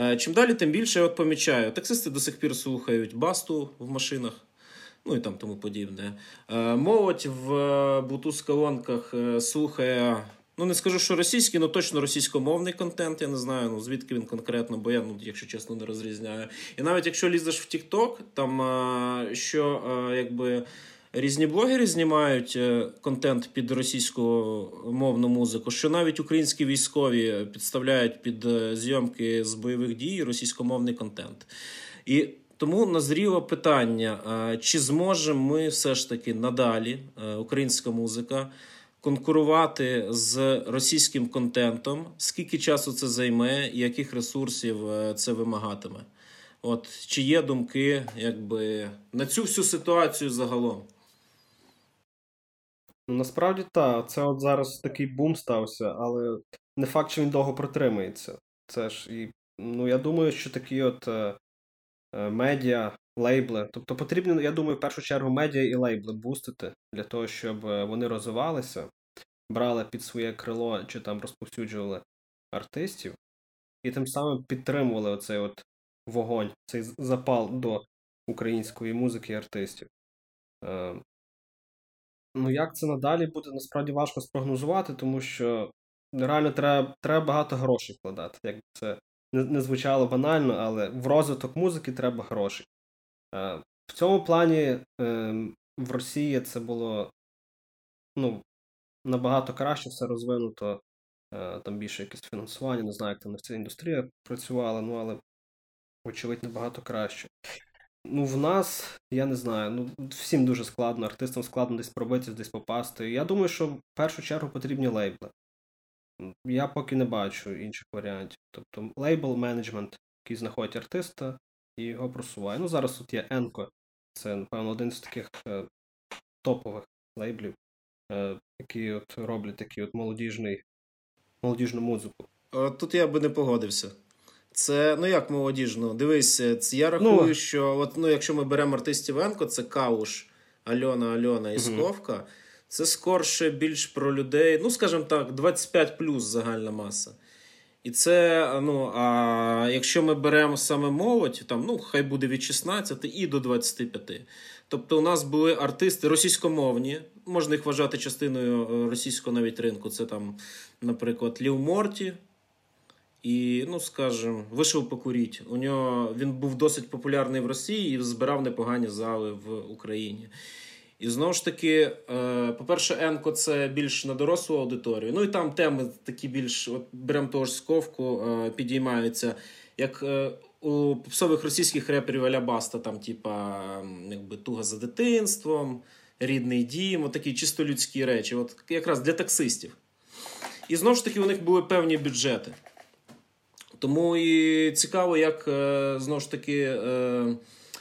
е, чим далі, тим більше я от помічаю. Таксисти до сих пір слухають Басту в машинах, ну і там тому подібне. Е, молодь в е, Bluetooth-колонках е, слухає... Ну, не скажу, що російський, але точно російськомовний контент. Я не знаю, ну, звідки він конкретно, бо я, ну, якщо чесно, не розрізняю. І навіть якщо лізеш в TikTok, там, а, що, а, якби, різні блогери знімають контент під російськомовну музику, що навіть українські військові підставляють під зйомки з бойових дій російськомовний контент. І тому назріло питання, а, чи зможемо ми все ж таки надалі, а, українська музика, конкурувати з російським контентом, скільки часу це займе, яких ресурсів це вимагатиме. От, чи є думки якби, на цю всю ситуацію загалом? Насправді так, це от зараз такий бум стався, але не факт, що він довго протримається. Це ж і, ну, я думаю, що такі от е, е, медіа, лейбли. Тобто потрібно, я думаю, в першу чергу медіа і лейбли бустити для того, щоб вони розвивалися, брали під своє крило чи там розповсюджували артистів і тим самим підтримували оцей от вогонь, цей запал до української музики і артистів. Е, ну як це надалі буде, насправді важко спрогнозувати, тому що реально треба, треба багато грошей вкладати. Як це не, не звучало банально, але в розвиток музики треба грошей. В цьому плані в Росії це було ну, набагато краще, все розвинуто, там більше якесь фінансування, не знаю, як там ця індустрія працювала, ну але, очевидь, набагато краще. Ну, в нас, я не знаю, ну, всім дуже складно, артистам складно десь пробитися, десь попасти. Я думаю, що в першу чергу потрібні лейбли. Я поки не бачу інших варіантів. Тобто лейбл-менеджмент, який знаходить артиста, і його просуває. Ну, зараз тут є Enko. Це, напевно, один з таких е, топових лейблів, е, які от роблять такі от молодіжний, молодіжну музику. Тут я би не погодився. Це, ну як молодіжну? Дивись, це, я рахую, ну, що от, ну, якщо ми беремо артистів Enko, це Кауш, Альона, Альона і Сковка. Угу. Це скорше більш про людей, ну, скажімо так, двадцять п'ять плюс загальна маса. І це, ну, а якщо ми беремо саме молодь, там, ну, хай буде від шістнадцяти і до двадцяти п'яти. Тобто у нас були артисти російськомовні, можна їх вважати частиною російського навіть ринку. Це там, наприклад, Лів Морті і, ну, скажімо, вийшов покуріть. У нього, він був досить популярний в Росії і збирав непогані зали в Україні. І знову ж таки, по-перше, Enko – це більш на дорослу аудиторію. Ну і там теми такі більш, от беремо того ж Сковку, підіймаються. Як у попсових російських реперів а-ля Баста, там, типа, якби туга за дитинством, рідний дім, от такі чисто людські речі. От якраз для таксистів. І знову ж таки, у них були певні бюджети. Тому і цікаво, як, знову ж таки,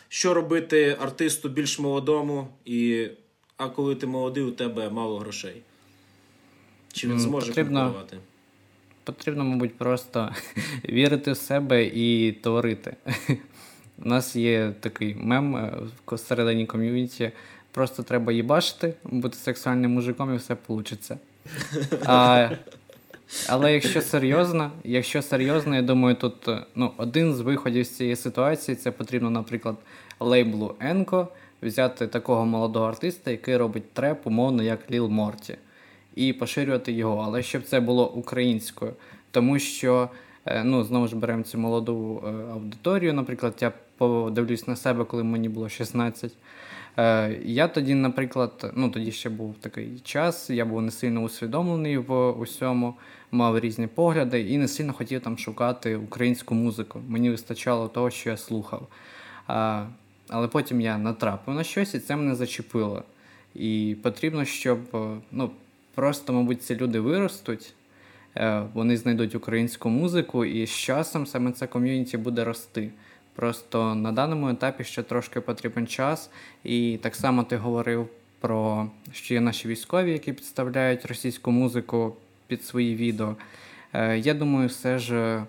що робити артисту більш молодому, і а коли ти молодий, у тебе мало грошей? Чи він зможе конкурувати? Потрібно, мабуть, просто вірити в себе і творити. У нас є такий мем в середині ком'юніті. Просто треба їбашити, бути сексуальним мужиком і все вийде. А, але якщо серйозно, якщо серйозно, я думаю, тут ну, один з виходів з цієї ситуації, це потрібно, наприклад, лейблу Enko взяти такого молодого артиста, який робить треп, умовно, як Лів Морті, і поширювати його, але щоб це було українською. Тому що, ну, знову ж беремо цю молоду аудиторію, наприклад, я подивлюсь на себе, коли мені було шістнадцять. Я тоді, наприклад, ну, тоді ще був такий час, я був не сильно усвідомлений в усьому, мав різні погляди і не сильно хотів там шукати українську музику. Мені вистачало того, що я слухав. А, але потім я натрапив на щось, і це мене зачепило. І потрібно, щоб, ну, просто, мабуть, ці люди виростуть, вони знайдуть українську музику, і з часом саме це ком'юніті буде рости. Просто на даному етапі ще трошки потрібен час. І так само ти говорив про, що є наші військові, які підставляють російську музику під свої відео. Е, я думаю, все ж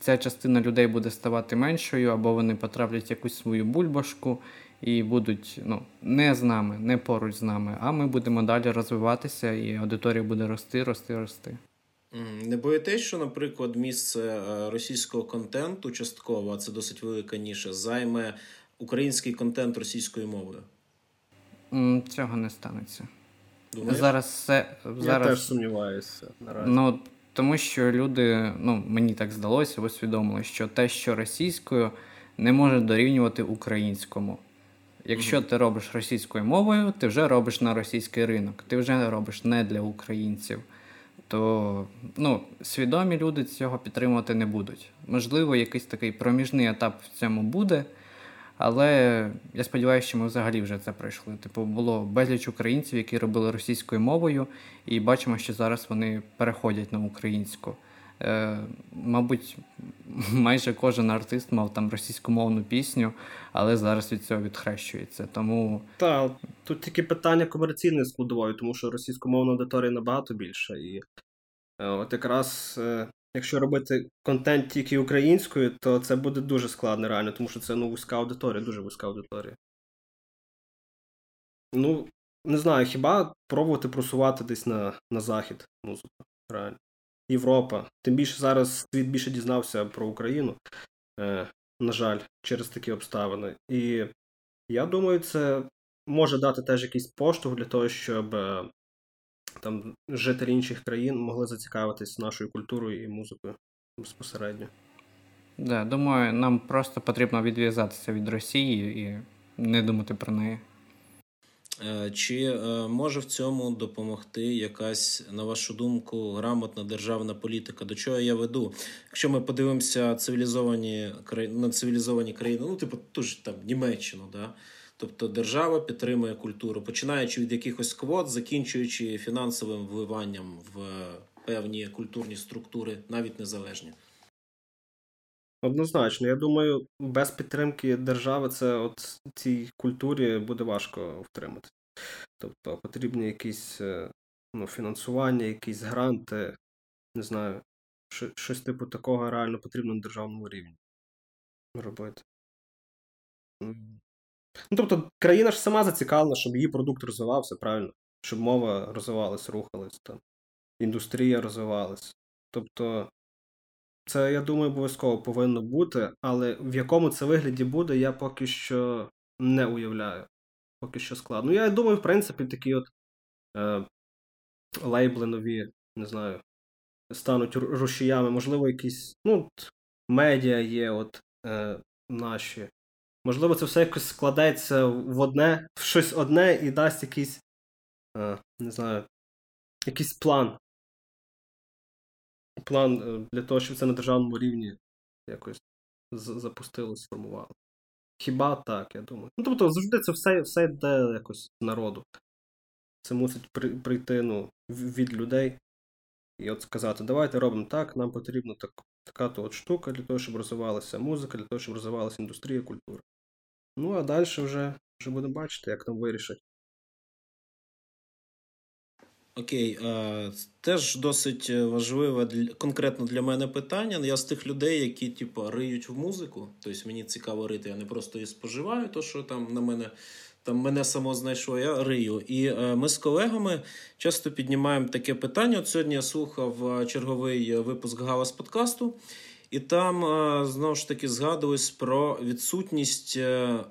ця частина людей буде ставати меншою, або вони потраплять якусь свою бульбашку і будуть, ну, не з нами, не поруч з нами, а ми будемо далі розвиватися, і аудиторія буде рости, рости, рости. Не боїтесь, що, наприклад, місце російського контенту частково, а це досить велика ніша, займе український контент російською мовою? Цього не станеться. Думаєш? Зараз все... Зараз... Я теж сумніваюся наразі. Ну, тому що люди, ну, мені так здалося, усвідомили, що те, що російською, не може дорівнювати українському. Якщо mm-hmm. ти робиш російською мовою, ти вже робиш на російський ринок, ти вже робиш не для українців. То, ну, свідомі люди цього підтримувати не будуть. Можливо, якийсь такий проміжний етап в цьому буде, але я сподіваюся, що ми взагалі вже це пройшли. Типу, було безліч українців, які робили російською мовою, і бачимо, що зараз вони переходять на українську. Е, мабуть, майже кожен артист мав там російськомовну пісню, але зараз від цього відхрещується. Тому... Так, тут тільки питання комерційної складової, тому що російськомовна аудиторія набагато більша. І е, от якраз, е, якщо робити контент тільки українською, то це буде дуже складно реально, тому що це, ну, вузька аудиторія, дуже вузька аудиторія. Ну, не знаю, хіба пробувати просувати десь на, на захід музику, реально. Європа. Тим більше зараз світ більше дізнався про Україну, е, на жаль, через такі обставини. І я думаю, це може дати теж якийсь поштовх для того, щоб е, там жителі інших країн могли зацікавитись нашою культурою і музикою безпосередньо. Да, думаю, нам просто потрібно відв'язатися від Росії і не думати про неї. Чи може в цьому допомогти якась, на вашу думку, грамотна державна політика? До чого я веду? Якщо ми подивимося цивілізовані країни, на цивілізовані країни, ну, типу, ту ж там Німеччину, да? Тобто держава підтримує культуру, починаючи від якихось квот, закінчуючи фінансовим вливанням в певні культурні структури, навіть незалежні. Однозначно. Я думаю, без підтримки держави це от цій культурі буде важко втримати. Тобто потрібні якісь, ну, фінансування, якісь гранти, не знаю, щось типу такого реально потрібно на державному рівні робити. Ну, тобто країна ж сама зацікавлена, щоб її продукт розвивався, правильно? Щоб мова розвивалась, рухалась, там, індустрія розвивалась. Тобто це, я думаю, обов'язково повинно бути, але в якому це вигляді буде, я поки що не уявляю. Поки що складно. Ну, я думаю, в принципі, такі от е, лейбли нові, не знаю, стануть рушіями. Можливо, якісь, ну, медіа є от е, наші. Можливо, це все якось складається в одне, в щось одне і дасть якийсь, е, не знаю, якийсь план. План для того, щоб це на державному рівні якось запустилось, сформувало. Хіба так, я думаю. Ну, тобто, завжди це все, все йде якось народу. Це мусить прийти, ну, від людей і от сказати, давайте робимо так, нам потрібна так, така-то от штука для того, щоб розвивалася музика, для того, щоб розвивалася індустрія, культура. Ну, а далі вже, вже будемо бачити, як нам вирішать. Окей, теж досить важливе конкретно для мене питання. Я з тих людей, які типу риють в музику, тобто мені цікаво рити, я не просто її споживаю, то що там на мене, там мене само знайшло, я рию. І ми з колегами часто піднімаємо таке питання. От сьогодні я слухав черговий випуск Галас-подкасту, І там, знову ж таки, згадувалось про відсутність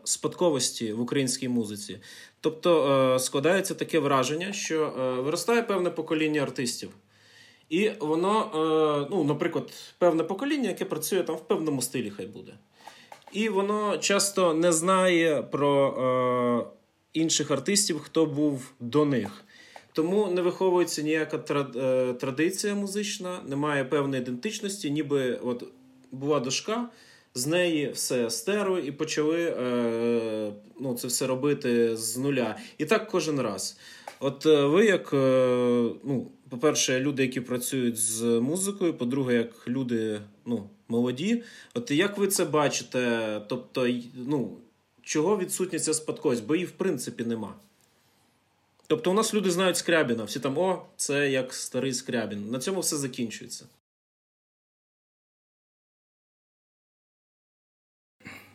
спадковості в українській музиці. Тобто складається таке враження, що виростає певне покоління артистів. І воно, ну, наприклад, певне покоління, яке працює там в певному стилі, хай буде. І воно часто не знає про інших артистів, хто був до них. Тому не виховується ніяка традиція музична, немає певної ідентичності, ніби от була дошка, з неї все стерли і почали е, ну, це все робити з нуля. І так кожен раз. От ви як, е, ну, по-перше, люди, які працюють з музикою, по-друге, як люди, ну, молоді, от як ви це бачите? Тобто, ну, чого відсутня ця спадковість? Бо її, в принципі, нема. Тобто у нас люди знають Скрябіна, всі там, о, це як старий Скрябін. На цьому все закінчується.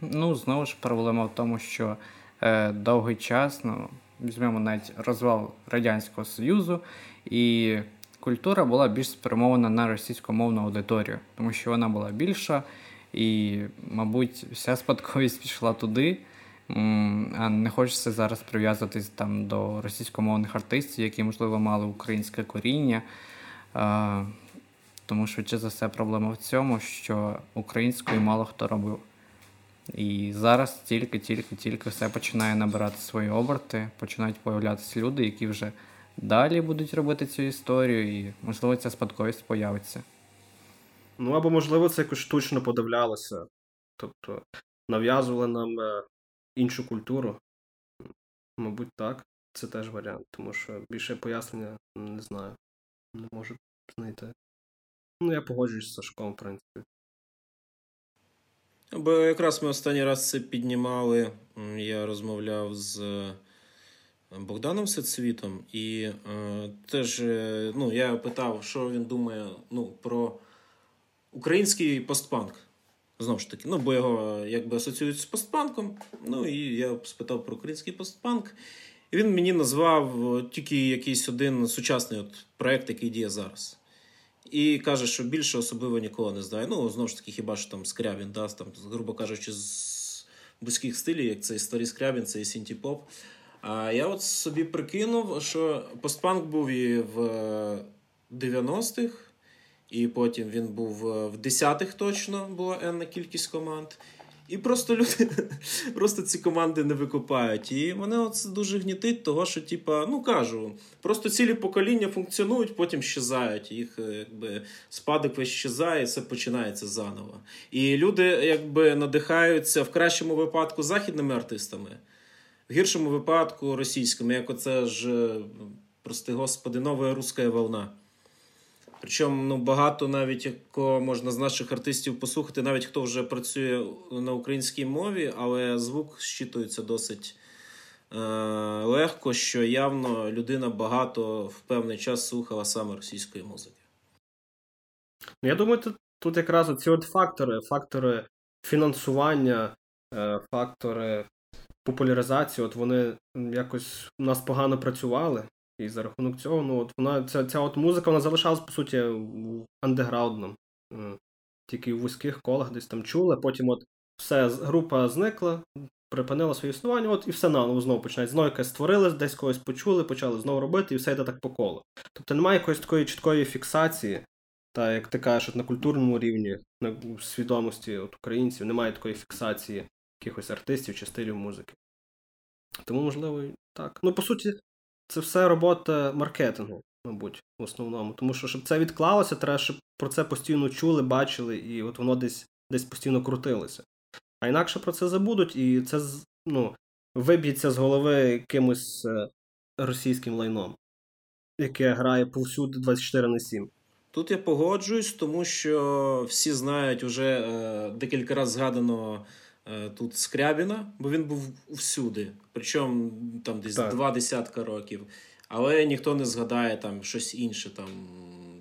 Ну, знову ж, проблема в тому, що е, довгий час, ну, візьмемо навіть розвал Радянського Союзу, і культура була більш спрямована на російськомовну аудиторію, тому що вона була більша, і, мабуть, вся спадковість пішла туди. А не хочеться зараз прив'язуватись там до російськомовних артистів, які, можливо, мали українське коріння. А, тому швидше за все проблема в цьому, що українською мало хто робив. І зараз тільки-тільки-тільки все починає набирати свої оберти, починають появлятися люди, які вже далі будуть робити цю історію, і, можливо, ця спадковість появиться. Ну, або, можливо, це якось штучно подавлялося. Тобто, нав'язували нам іншу культуру, мабуть, так. Це теж варіант, тому що більше пояснення не знаю, не можу знайти. Ну, я погоджуюсь з Сашком, в принципі. Бо якраз ми останній раз це піднімали, я розмовляв з Богданом Світцвітом, і е, теж, ну, я питав, що він думає, ну, про український постпанк. Знову ж таки, ну, бо його якби асоціюють з постпанком, ну, і я спитав про український постпанк, і він мені назвав тільки якийсь один сучасний от проєкт, який діє зараз. І каже, що більше особливо нікого не знає. Ну, знову ж таки, хіба що там Скрябін, да, там, грубо кажучи, з близьких стилів, як цей старий Скрябін, цей сінті-поп. А я от собі прикинув, що постпанк був і в дев'яностих, і потім він був в десятих точно, була енна кількість команд. І просто люди, просто ці команди не викупають. І мене це дуже гнітить того, що, типа, ну, кажу, просто цілі покоління функціонують, потім щезають. Їх, якби, спадок весь щезає, і все починається заново. І люди, якби, надихаються в кращому випадку західними артистами, в гіршому випадку російськими. Як оце ж, прости господи, нова руська волна. Причому, ну, багато навіть, якого можна з наших артистів послухати, навіть хто вже працює на українській мові, але звук щитується досить е- легко, що явно людина багато в певний час слухала саме російської музики. Я думаю, тут, тут якраз оці от фактори, фактори фінансування, е- фактори популяризації, от вони якось у нас погано працювали. І за рахунок цього, ну, от вона, ця, ця от музика, вона залишалась, по суті, андеграундом. Тільки в вузьких колах десь там чули, потім от все, група зникла, припинила своє існування, от і все наново знову починають. Знову якось створили, десь когось почули, почали знову робити, і все йде так по колу. Тобто немає якоїсь такої чіткої фіксації, та, як ти кажеш, на культурному рівні, на свідомості от українців, немає такої фіксації якихось артистів чи стилів музики. Тому, можливо, і так. Ну, по суті, це все робота маркетингу, мабуть, в основному. Тому що, щоб це відклалося, треба, щоб про це постійно чули, бачили, і от воно десь, десь постійно крутилося. А інакше про це забудуть, і це, ну, виб'ється з голови якимось російським лайном, яке грає повсюди двадцять чотири на сім. Тут я погоджуюсь, тому що всі знають уже е, декілька разів згадано тут Скрябіна, бо він був всюди, причому там десь так. два десятка років, але ніхто не згадає там щось інше, там,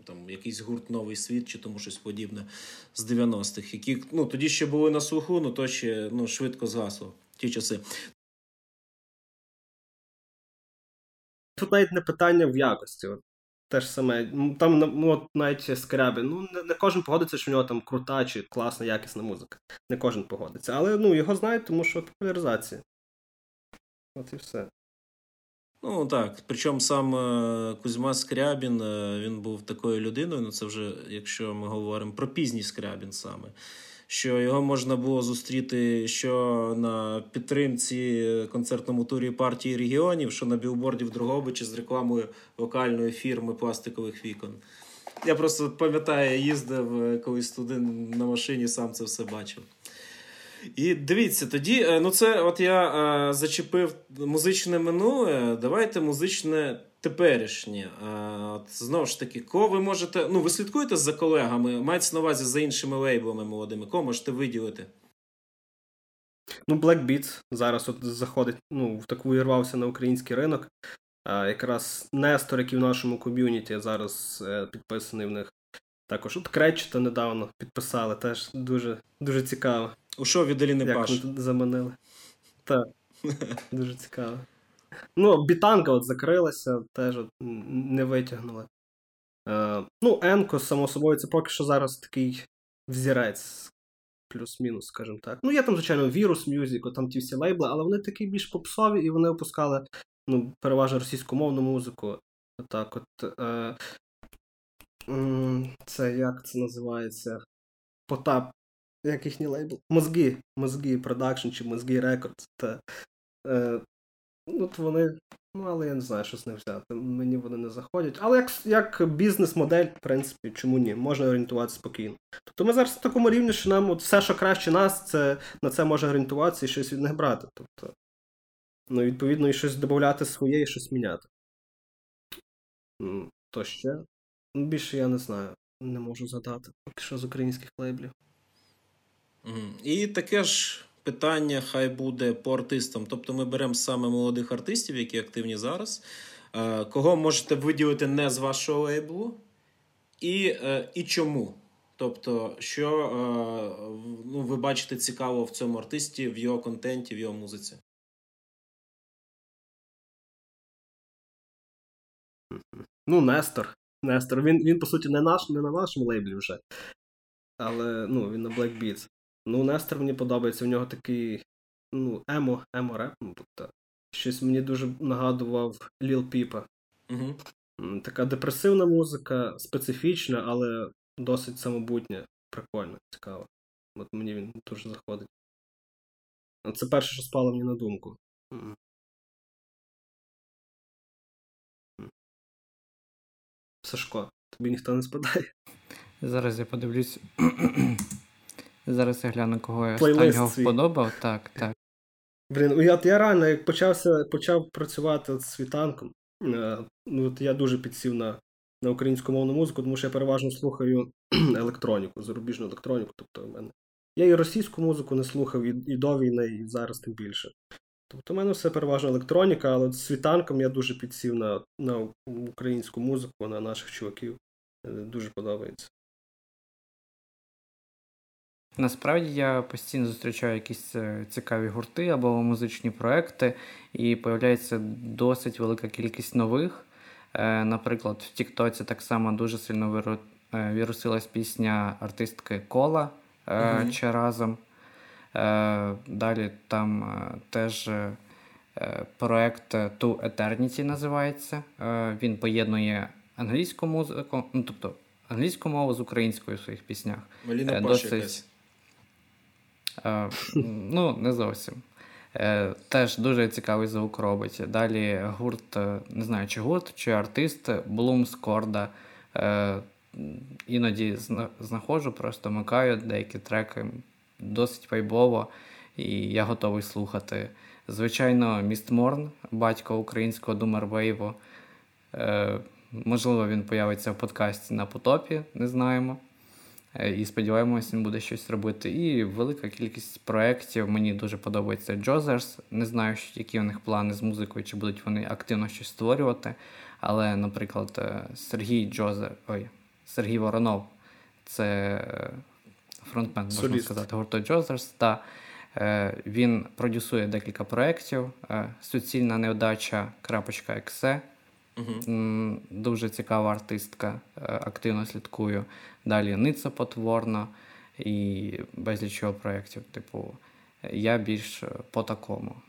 там якийсь гурт «Новий світ» чи тому щось подібне з дев'яностих, які, ну, тоді ще були на слуху, ну, то ще, ну, швидко згасло ті часи. Тут навіть не питання в якості. Те ж саме. Там, ну, от навіть Скрябін. Ну, не, не кожен погодиться, що в нього там крута чи класна, якісна музика. Не кожен погодиться. Але, ну, його знають, тому що популяризація. От і все. Ну, так. Причому сам Кузьма Скрябін, він був такою людиною, ну, це вже, якщо ми говоримо про пізній Скрябін саме, що його можна було зустріти що на підтримці концертному турі партії регіонів, що на білборді в Другобичі з рекламою локальної фірми пластикових вікон. Я просто пам'ятаю, я їздив колись туди на машині, сам це все бачив. І дивіться, тоді, ну це от я е, зачепив музичне минуле, давайте музичне теперішнє. Е, от, знову ж таки, кого ви можете, ну ви слідкуєте за колегами, мається на увазі за іншими лейблами молодими, кого можете виділити? Ну, Black Beats зараз от заходить, ну, в таку вірвався на український ринок. Е, якраз Нестор, який в нашому ком'юніті зараз е, підписаний в них. Також от Кречета недавно підписали, теж дуже, дуже цікаво. У шо від Аліни Паш. Як ми заманили. Так, дуже цікаво. Ну, Бітанка от закрилася, теж от не витягнули. Е, ну, Enko, само собою, це поки що зараз такий взірець, плюс-мінус, скажімо так. Ну, є там, звичайно, Вірус, Music, там ті всі лейбли, але вони такі більш попсові, і вони опускали, ну, переважно російськомовну музику. Так от, е, це, як це називається, Потап. Як їхній лейбл? Мозги. Мозги Production чи Мозги Records. Та, е, от вони, ну, але я не знаю, що з них взяти. Мені вони не заходять. Але як, як бізнес-модель, в принципі, чому ні? Можна орієнтуватися спокійно. Тобто ми зараз в такому рівні, що нам от все, що краще нас, це, на це можна орієнтуватися і щось від них брати. Тобто, ну, відповідно, і щось додати своє, і щось міняти. То ще? Більше я не знаю. Не можу згадати, поки що з українських лейблів. І таке ж питання хай буде по артистам. Тобто ми беремо саме молодих артистів, які активні зараз. Кого можете виділити не з вашого лейблу? І, і чому? Тобто, що, ну, ви бачите цікаво в цьому артисті, в його контенті, в його музиці? Ну, Нестор. Нестор. Він, він по суті, не, наш, не на нашому лейблі вже. Але, ну, він на Black Beats. Ну, Нестор мені подобається, в нього такий, ну, емо, емо-реп, тобто, щось мені дуже нагадував Ліл Піпа. Угу. Така депресивна музика, специфічна, але досить самобутня, прикольна, цікава. От мені він дуже заходить. Це перше, що спало мені на думку. Сашко, тобі ніхто не спадає? Зараз я подивлюсь... Зараз я гляну, кого я останнього вподобав. Так, так. Блін, я, я реально, як почався, почав працювати з Світанком, е, ну, от я дуже підсів на, на українськомовну музику, тому що я переважно слухаю електроніку, зарубіжну електроніку. Тобто в мене. Я і російську музику не слухав, і, і до війни, і зараз тим більше. Тобто в мене все переважно електроніка, але з Світанком я дуже підсів на, на українську музику, на наших чуваків. Е, дуже подобається. Насправді я постійно зустрічаю якісь цікаві гурти або музичні проекти, і появляється досить велика кількість нових. Наприклад, в Тіктоці так само дуже сильно вірусилась пісня артистки Кола mm-hmm. «Чи разом». Далі там теж проект «To Eternity» називається. Він поєднує англійську музику, ну, тобто англійську мову з українською в своїх піснях. Маліна Паша якась. Е, ну, не зовсім. Е, теж дуже цікавий звук робить. Далі гурт, не знаю, чи гурт, чи артист, Блум з Корда. Е, іноді знаходжу, просто вмикаю деякі треки досить вайбово, і я готовий слухати. Звичайно, Mist Morn, батько українського думервейву. Е, Можливо, він появиться в подкасті на потопі, не знаємо. І сподіваємось, він буде щось робити. І велика кількість проєктів. Мені дуже подобається Jozers. Не знаю, які в них плани з музикою, чи будуть вони активно щось створювати. Але, наприклад, Сергій Джозер... Ой, Сергій Воронов. Це фронтмен, можна Соліст. сказати, гурту Jozers. Та він продюсує декілька проєктів. Суцільна невдача крапочка ексе. Uh-huh. Дуже цікава артистка, активно слідкую. Далі Ниця Потворна і безліч чого проєктів. Типу, я більш по такому.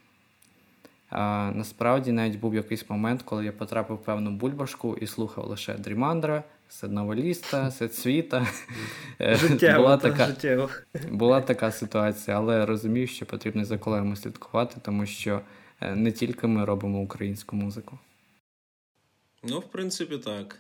А, насправді, навіть був якийсь момент, коли я потрапив в певну бульбашку і слухав лише Dreamander, Садновеліста, Світцвіта. Життєво, та життєво. Була така ситуація, але розумію, що потрібно за колегами слідкувати, тому що не тільки ми робимо українську музику. Ну, в принципі, так.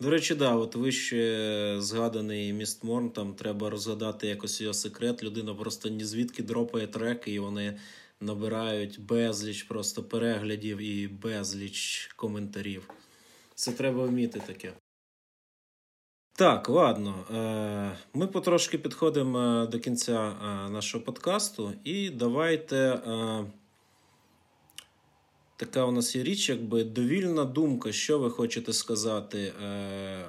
До речі, да, от вище згаданий Mist Morn, там треба розгадати якось його секрет. Людина просто ні звідки дропає треки, і вони набирають безліч просто переглядів і безліч коментарів. Це треба вміти таке. Так, ладно. Ми потрошки підходимо до кінця нашого подкасту. І давайте... Така у нас є річ, якби довільна думка, що ви хочете сказати е-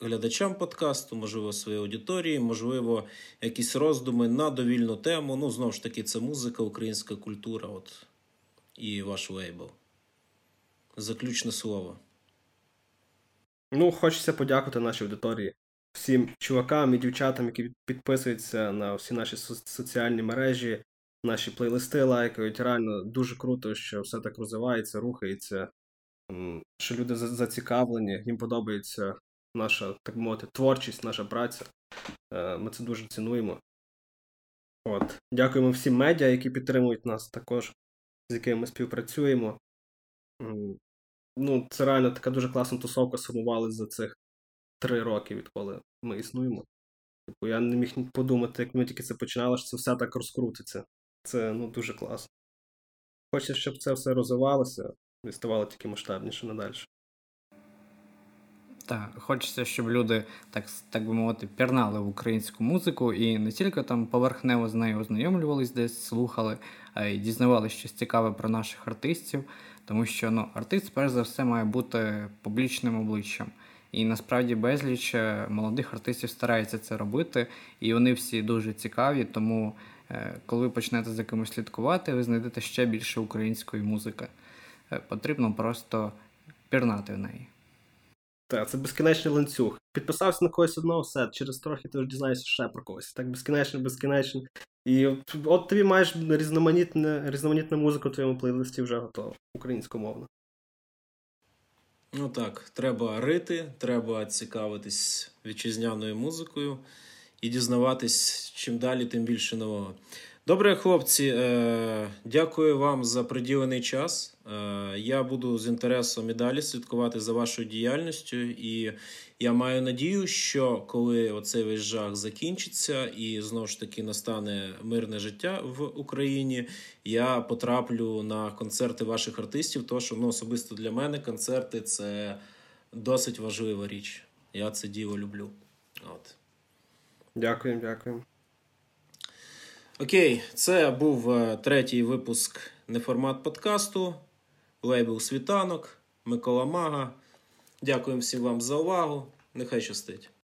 глядачам подкасту, можливо, своїй аудиторії, можливо, якісь роздуми на довільну тему. Ну, знову ж таки, це музика, українська культура, от, і ваш лейбл. Заключне слово. Ну, хочеться подякувати нашій аудиторії, всім чувакам і дівчатам, які підписуються на всі наші со- соціальні мережі. Наші плейлисти лайкають, реально дуже круто, що все так розвивається, рухається, що люди зацікавлені, їм подобається наша, так би мовити, творчість, наша праця. Ми це дуже цінуємо. От. Дякуємо всім медіа, які підтримують нас також, з якими ми співпрацюємо. Ну, це реально така дуже класна тусовка, сумувалась за цих три роки, відколи ми існуємо. Я не міг подумати, як ми тільки це починали, що це все так розкрутиться. Це, ну, дуже класно. Хочеться, щоб це все розвивалося і ставало тільки масштабніше надалі. Так, хочеться, щоб люди, так, так би мовити, пірнали в українську музику і не тільки там поверхнево з нею ознайомлювались десь, слухали, а й дізнавалися щось цікаве про наших артистів, тому що, ну, артист, перш за все, має бути публічним обличчям. І насправді безліч молодих артистів стараються це робити, і вони всі дуже цікаві, тому коли ви почнете за кимось слідкувати, ви знайдете ще більше української музики. Потрібно просто пірнати в неї. Так, це безкінечний ланцюг. Підписався на когось одного, все, через трохи ти вже дізнаєшся ще про когось. Так безкінечно, безкінечно. І от, от тобі маєш різноманітне, різноманітну музику в твоєму плейлисті вже готова, українськомовна. Ну так, треба рити, треба цікавитись вітчизняною музикою і дізнаватись чим далі, тим більше нового. Добре, хлопці, е- дякую вам за приділений час. Е- я буду з інтересом і далі слідкувати за вашою діяльністю. І я маю надію, що коли оцей весь жах закінчиться і знову ж таки настане мирне життя в Україні, я потраплю на концерти ваших артистів, тому що, ну, особисто для мене концерти – це досить важлива річ. Я це діло люблю. От. Дякую, дякую. Окей, це був третій випуск «Неформат» подкасту, лейбл «Світанок», Микола Мага. Дякуємо всім вам за увагу. Нехай щастить.